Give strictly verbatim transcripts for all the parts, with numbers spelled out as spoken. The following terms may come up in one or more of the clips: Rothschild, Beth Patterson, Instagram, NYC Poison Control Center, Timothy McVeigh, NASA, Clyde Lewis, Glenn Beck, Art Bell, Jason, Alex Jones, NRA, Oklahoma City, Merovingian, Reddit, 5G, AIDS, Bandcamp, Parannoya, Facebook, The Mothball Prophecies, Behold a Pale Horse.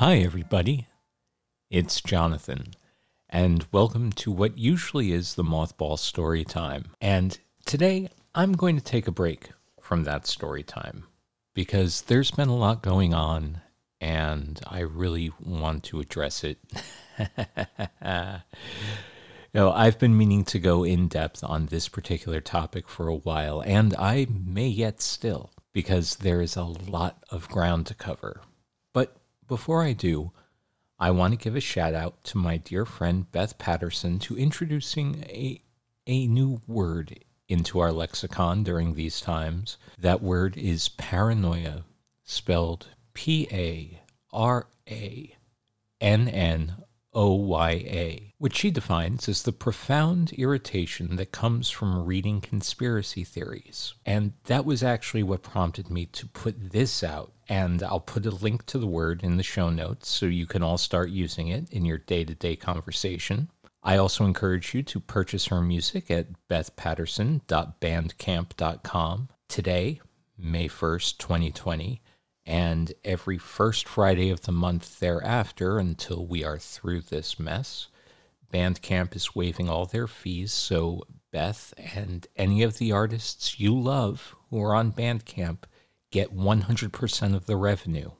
Hi, everybody. It's Jonathan, and welcome to what usually is the Mothball Story Time. And today, I'm going to take a break from that story time, because there's been a lot going on, and I really want to address it. No, I've been meaning to go in depth on this particular topic for a while, and I may yet still, because there is a lot of ground to cover. But before I do, I want to give a shout out to my dear friend Beth Patterson to introducing a a new word into our lexicon during these times. That word is paranoia, spelled P A R A N N O Y A. O Y A, which she defines as the profound irritation that comes from reading conspiracy theories. And that was actually what prompted me to put this out. And I'll put a link to the word in the show notes so you can all start using it in your day-to-day conversation. I also encourage you to purchase her music at beth patterson dot bandcamp dot com today, May first, twenty twenty. And every first Friday of the month thereafter, until we are through this mess, Bandcamp is waiving all their fees, so Beth and any of the artists you love who are on Bandcamp get one hundred percent of the revenue.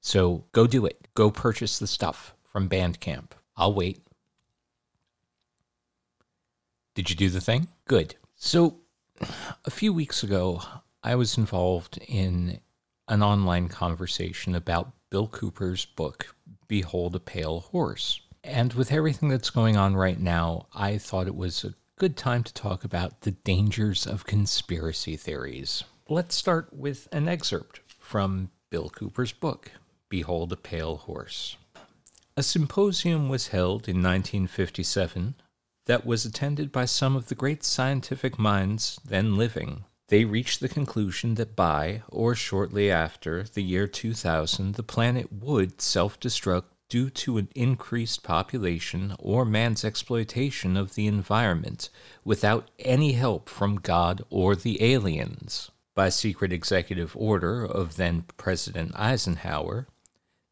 So go do it. Go purchase the stuff from Bandcamp. I'll wait. Did you do the thing? Good. So a few weeks ago, I was involved in an online conversation about Bill Cooper's book, Behold a Pale Horse. And with everything that's going on right now, I thought it was a good time to talk about the dangers of conspiracy theories. Let's start with an excerpt from Bill Cooper's book, Behold a Pale Horse. A symposium was held in nineteen fifty-seven that was attended by some of the great scientific minds then living. They reached the conclusion that by, or shortly after, the year two thousand, the planet would self-destruct due to an increased population or man's exploitation of the environment without any help from God or the aliens. By secret executive order of then-President Eisenhower,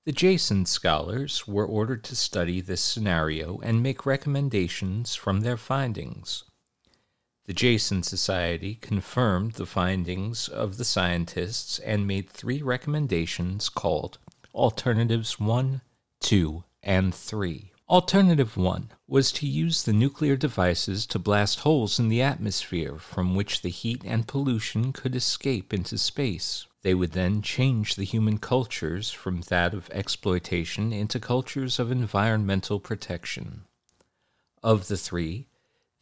the Jason scholars were ordered to study this scenario and make recommendations from their findings. The Jason Society confirmed the findings of the scientists and made three recommendations called Alternatives one, two, and three. Alternative one was to use the nuclear devices to blast holes in the atmosphere from which the heat and pollution could escape into space. They would then change the human cultures from that of exploitation into cultures of environmental protection. Of the three,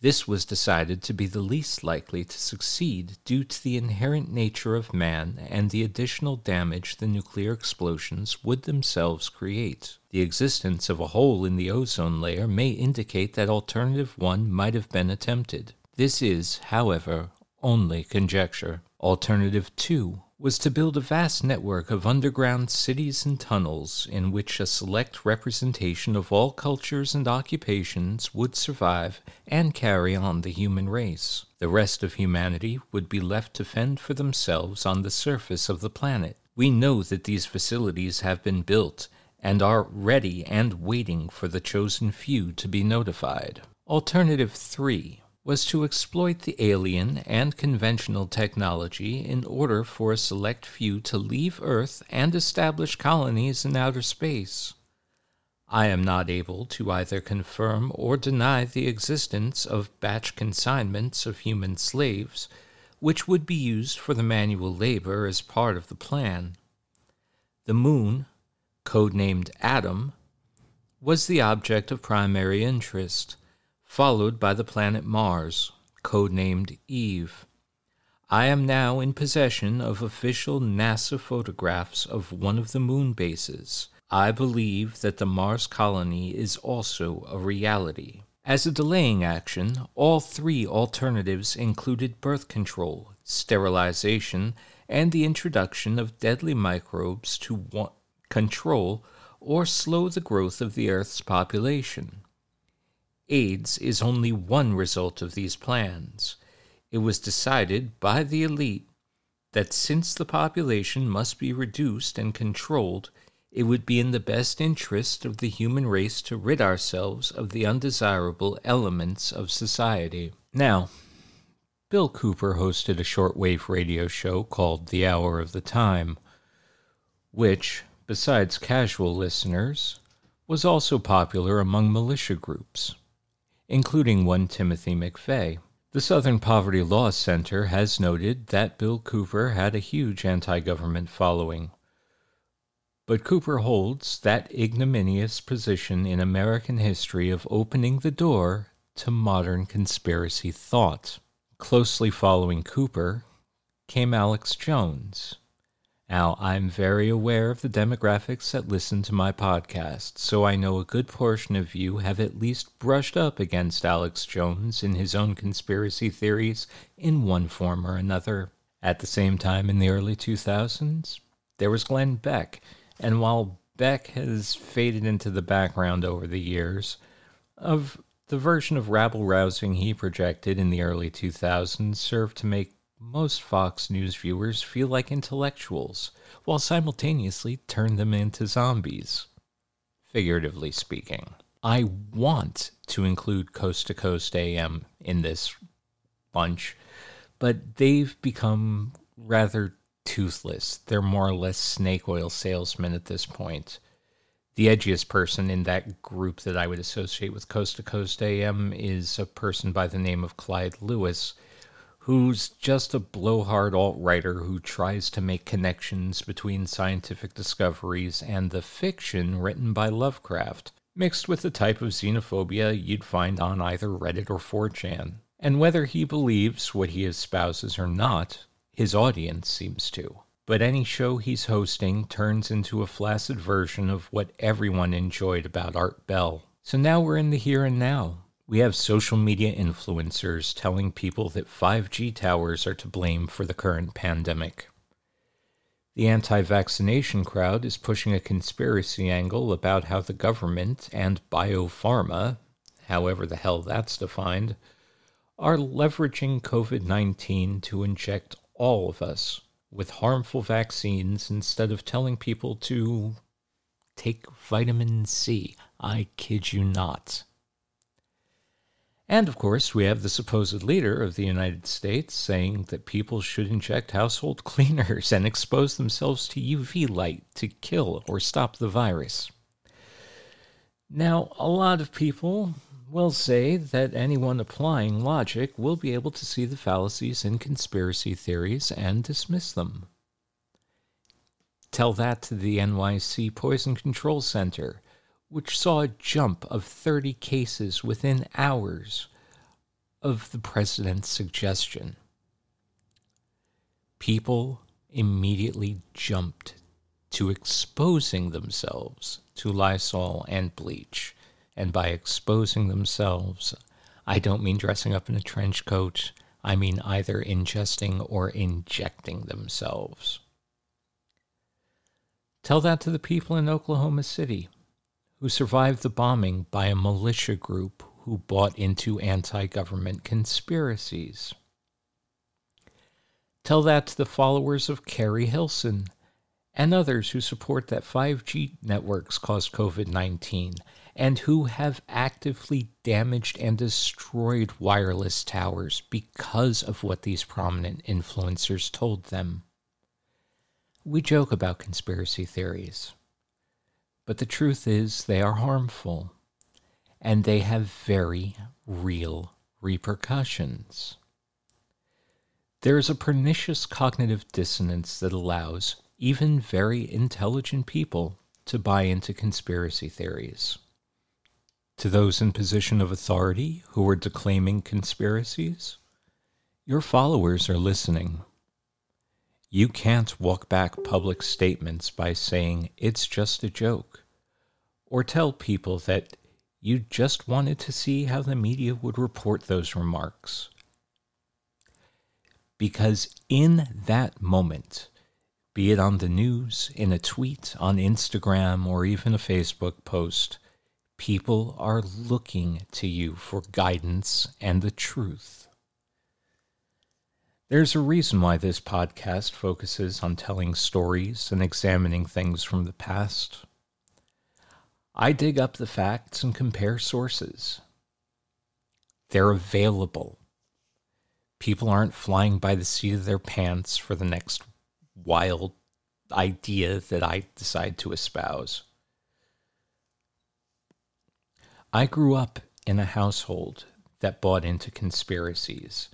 this was decided to be the least likely to succeed due to the inherent nature of man and the additional damage the nuclear explosions would themselves create. The existence of a hole in the ozone layer may indicate that Alternative one might have been attempted. This is, however, only conjecture. Alternative two was to build a vast network of underground cities and tunnels in which a select representation of all cultures and occupations would survive and carry on the human race. The rest of humanity would be left to fend for themselves on the surface of the planet. We know that these facilities have been built and are ready and waiting for the chosen few to be notified. Alternative three was to exploit the alien and conventional technology in order for a select few to leave Earth and establish colonies in outer space. I am not able to either confirm or deny the existence of batch consignments of human slaves, which would be used for the manual labor as part of the plan. The moon, codenamed Adam, was the object of primary interest, followed by the planet Mars, codenamed Eve. I am now in possession of official NASA photographs of one of the moon bases. I believe that the Mars colony is also a reality. As a delaying action, all three alternatives included birth control, sterilization, and the introduction of deadly microbes to wa- control or slow the growth of the Earth's population. AIDS is only one result of these plans. It was decided by the elite that since the population must be reduced and controlled, it would be in the best interest of the human race to rid ourselves of the undesirable elements of society. Now, Bill Cooper hosted a shortwave radio show called The Hour of the Time, which, besides casual listeners, was also popular among militia groups, including one Timothy McVeigh. The Southern Poverty Law Center has noted that Bill Cooper had a huge anti-government following, but Cooper holds that ignominious position in American history of opening the door to modern conspiracy thought. Closely following Cooper came Alex Jones. Now, I'm very aware of the demographics that listen to my podcast, so I know a good portion of you have at least brushed up against Alex Jones and his own conspiracy theories in one form or another. At the same time, in the early two thousands, there was Glenn Beck, and while Beck has faded into the background over the years, of the version of rabble-rousing he projected in the early two thousands served to make most Fox News viewers feel like intellectuals, while simultaneously turn them into zombies, figuratively speaking. I want to include Coast to Coast A M in this bunch, but they've become rather toothless. They're more or less snake oil salesmen at this point. The edgiest person in that group that I would associate with Coast to Coast A M is a person by the name of Clyde Lewis, who's just a blowhard alt-writer who tries to make connections between scientific discoveries and the fiction written by Lovecraft, mixed with the type of xenophobia you'd find on either Reddit or four chan. And whether he believes what he espouses or not, his audience seems to. But any show he's hosting turns into a flaccid version of what everyone enjoyed about Art Bell. So now we're in the here and now. We have social media influencers telling people that five G towers are to blame for the current pandemic. The anti-vaccination crowd is pushing a conspiracy angle about how the government and biopharma, however the hell that's defined, are leveraging covid nineteen to inject all of us with harmful vaccines instead of telling people to take vitamin C. I kid you not. And, of course, we have the supposed leader of the United States saying that people should inject household cleaners and expose themselves to U V light to kill or stop the virus. Now, a lot of people will say that anyone applying logic will be able to see the fallacies in conspiracy theories and dismiss them. Tell that to the N Y C Poison Control Center, which saw a jump of thirty cases within hours of the president's suggestion. People immediately jumped to exposing themselves to Lysol and bleach. And by exposing themselves, I don't mean dressing up in a trench coat. I mean either ingesting or injecting themselves. Tell that to the people in Oklahoma City, who survived the bombing by a militia group who bought into anti-government conspiracies. Tell that to the followers of Kerry Hilson and others who support that five G networks caused covid nineteen and who have actively damaged and destroyed wireless towers because of what these prominent influencers told them. We joke about conspiracy theories, but the truth is they are harmful, and they have very real repercussions. There is a pernicious cognitive dissonance that allows even very intelligent people to buy into conspiracy theories. To those in position of authority who are declaiming conspiracies, your followers are listening. You can't walk back public statements by saying it's just a joke, or tell people that you just wanted to see how the media would report those remarks. Because in that moment, be it on the news, in a tweet, on Instagram, or even a Facebook post, people are looking to you for guidance and the truth. There's a reason why this podcast focuses on telling stories and examining things from the past. I dig up the facts and compare sources. They're available. People aren't flying by the seat of their pants for the next wild idea that I decide to espouse. I grew up in a household that bought into conspiracies.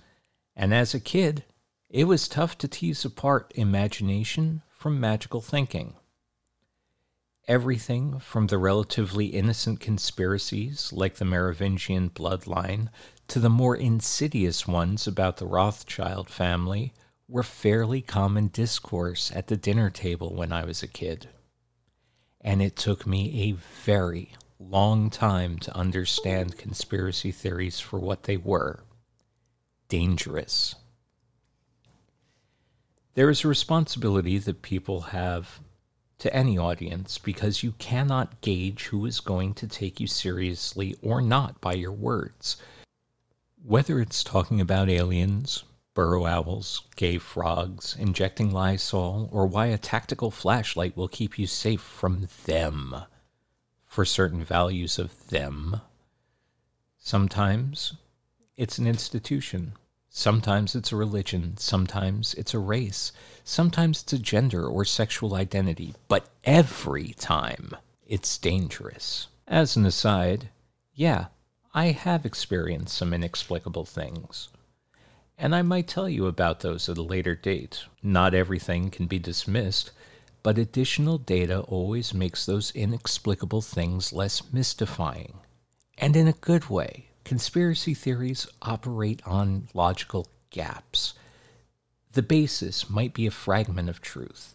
And as a kid, it was tough to tease apart imagination from magical thinking. Everything from the relatively innocent conspiracies like the Merovingian bloodline to the more insidious ones about the Rothschild family were fairly common discourse at the dinner table when I was a kid. And it took me a very long time to understand conspiracy theories for what they were. Dangerous. There is a responsibility that people have to any audience because you cannot gauge who is going to take you seriously or not by your words. Whether it's talking about aliens, burrow owls, gay frogs, injecting Lysol, or why a tactical flashlight will keep you safe from them for certain values of them. Sometimes it's an institution. Sometimes it's a religion. Sometimes it's a race. Sometimes it's a gender or sexual identity. But every time, it's dangerous. As an aside, yeah, I have experienced some inexplicable things. And I might tell you about those at a later date. Not everything can be dismissed, but additional data always makes those inexplicable things less mystifying. And in a good way. Conspiracy theories operate on logical gaps. The basis might be a fragment of truth,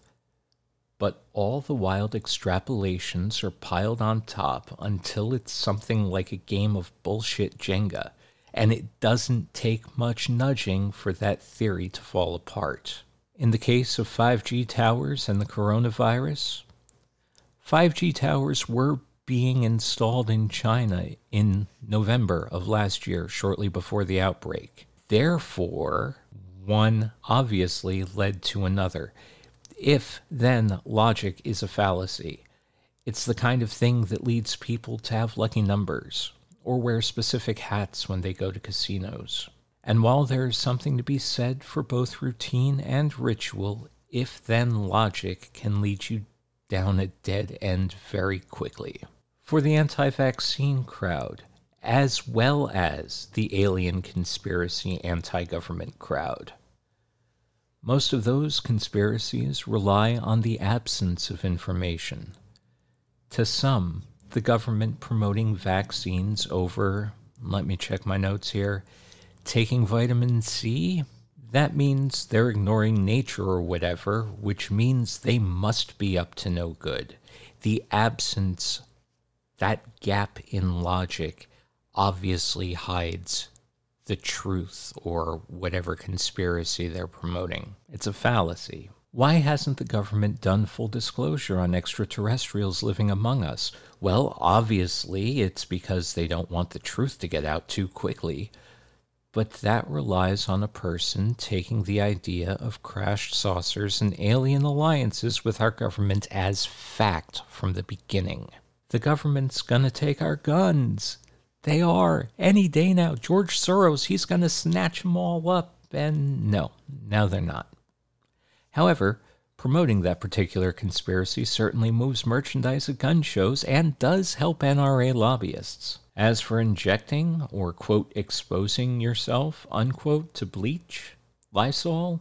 but all the wild extrapolations are piled on top until it's something like a game of bullshit Jenga, and it doesn't take much nudging for that theory to fall apart. In the case of five G towers and the coronavirus, five G towers were being installed in China in November of last year, shortly before the outbreak. Therefore, one obviously led to another. If, then, logic is a fallacy, it's the kind of thing that leads people to have lucky numbers or wear specific hats when they go to casinos. And while there is something to be said for both routine and ritual, if-then logic can lead you down a dead end very quickly. For the anti-vaccine crowd, as well as the alien conspiracy anti-government crowd. Most of those conspiracies rely on the absence of information. To some, the government promoting vaccines over, let me check my notes here, taking vitamin C? That means they're ignoring nature or whatever, which means they must be up to no good. The absence, that gap in logic, obviously hides the truth or whatever conspiracy they're promoting. It's a fallacy. Why hasn't the government done full disclosure on extraterrestrials living among us? Well, obviously, it's because they don't want the truth to get out too quickly. But that relies on a person taking the idea of crashed saucers and alien alliances with our government as fact from the beginning. The government's gonna take our guns. They are. Any day now. George Soros, he's gonna snatch them all up. And no, now they're not. However, promoting that particular conspiracy certainly moves merchandise at gun shows and does help N R A lobbyists. As for injecting or, quote, exposing yourself, unquote, to bleach, Lysol,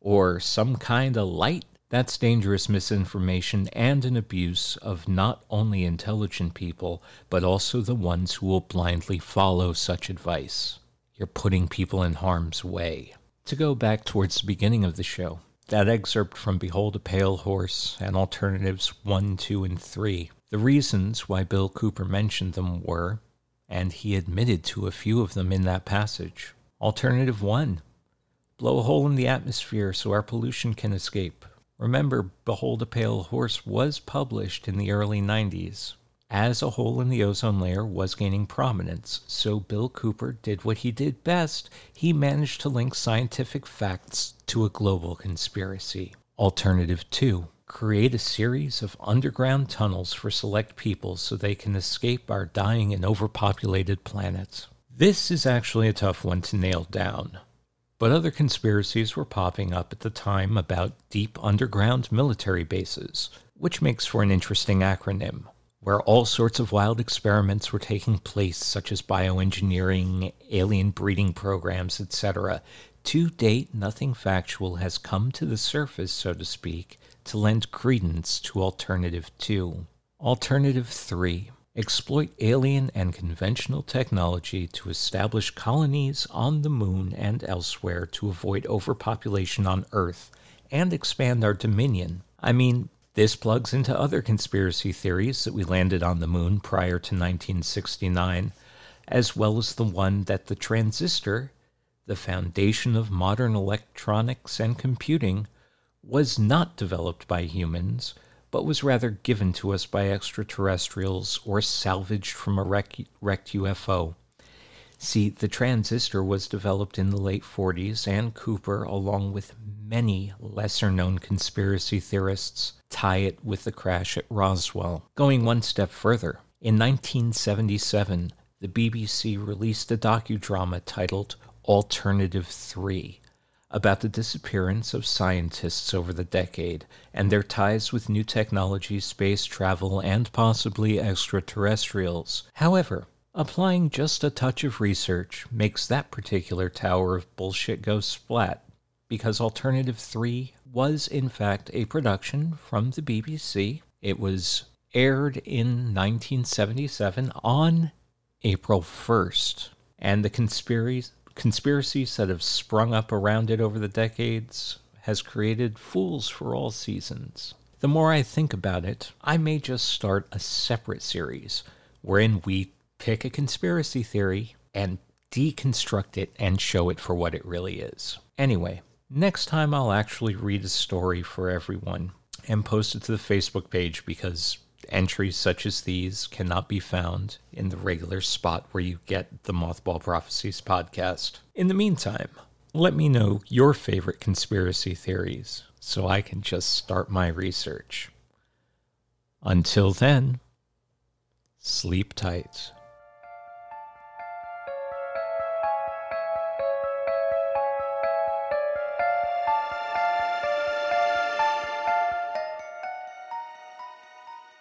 or some kind of light, that's dangerous misinformation and an abuse of not only intelligent people, but also the ones who will blindly follow such advice. You're putting people in harm's way. To go back towards the beginning of the show, that excerpt from Behold a Pale Horse and Alternatives one, two, and three. The reasons why Bill Cooper mentioned them were, and he admitted to a few of them in that passage. Alternative one, blow a hole in the atmosphere so our pollution can escape. Remember, Behold a Pale Horse was published in the early nineties. As a hole in the ozone layer was gaining prominence, so Bill Cooper did what he did best. He managed to link scientific facts to a global conspiracy. Alternative two, create a series of underground tunnels for select people so they can escape our dying and overpopulated planet. This is actually a tough one to nail down, but other conspiracies were popping up at the time about deep underground military bases, which makes for an interesting acronym, where all sorts of wild experiments were taking place, such as bioengineering, alien breeding programs, et cetera. To date, nothing factual has come to the surface, so to speak, to lend credence to Alternative two. Alternative three. Exploit alien and conventional technology to establish colonies on the moon and elsewhere to avoid overpopulation on Earth and expand our dominion. I mean, this plugs into other conspiracy theories that we landed on the moon prior to nineteen sixty-nine, as well as the one that the transistor, the foundation of modern electronics and computing, was not developed by humans, but was rather given to us by extraterrestrials or salvaged from a wrecked U F O. See, the transistor was developed in the late forties, and Cooper, along with many lesser-known conspiracy theorists, tie it with the crash at Roswell. Going one step further, in nineteen seventy-seven, the B B C released a docudrama titled Alternative three, about the disappearance of scientists over the decade and their ties with new technology, space travel, and possibly extraterrestrials. However, applying just a touch of research makes that particular tower of bullshit go splat, because Alternative three was in fact a production from the B B C. It was aired in nineteen seventy-seven on April first, and the conspiracy, conspiracies that have sprung up around it over the decades has created fools for all seasons. The more I think about it, I may just start a separate series wherein we pick a conspiracy theory and deconstruct it and show it for what it really is. Anyway, next time I'll actually read a story for everyone and post it to the Facebook page, because entries such as these cannot be found in the regular spot where you get the Mothball Prophecies podcast. In the meantime, let me know your favorite conspiracy theories so I can just start my research. Until then, sleep tight.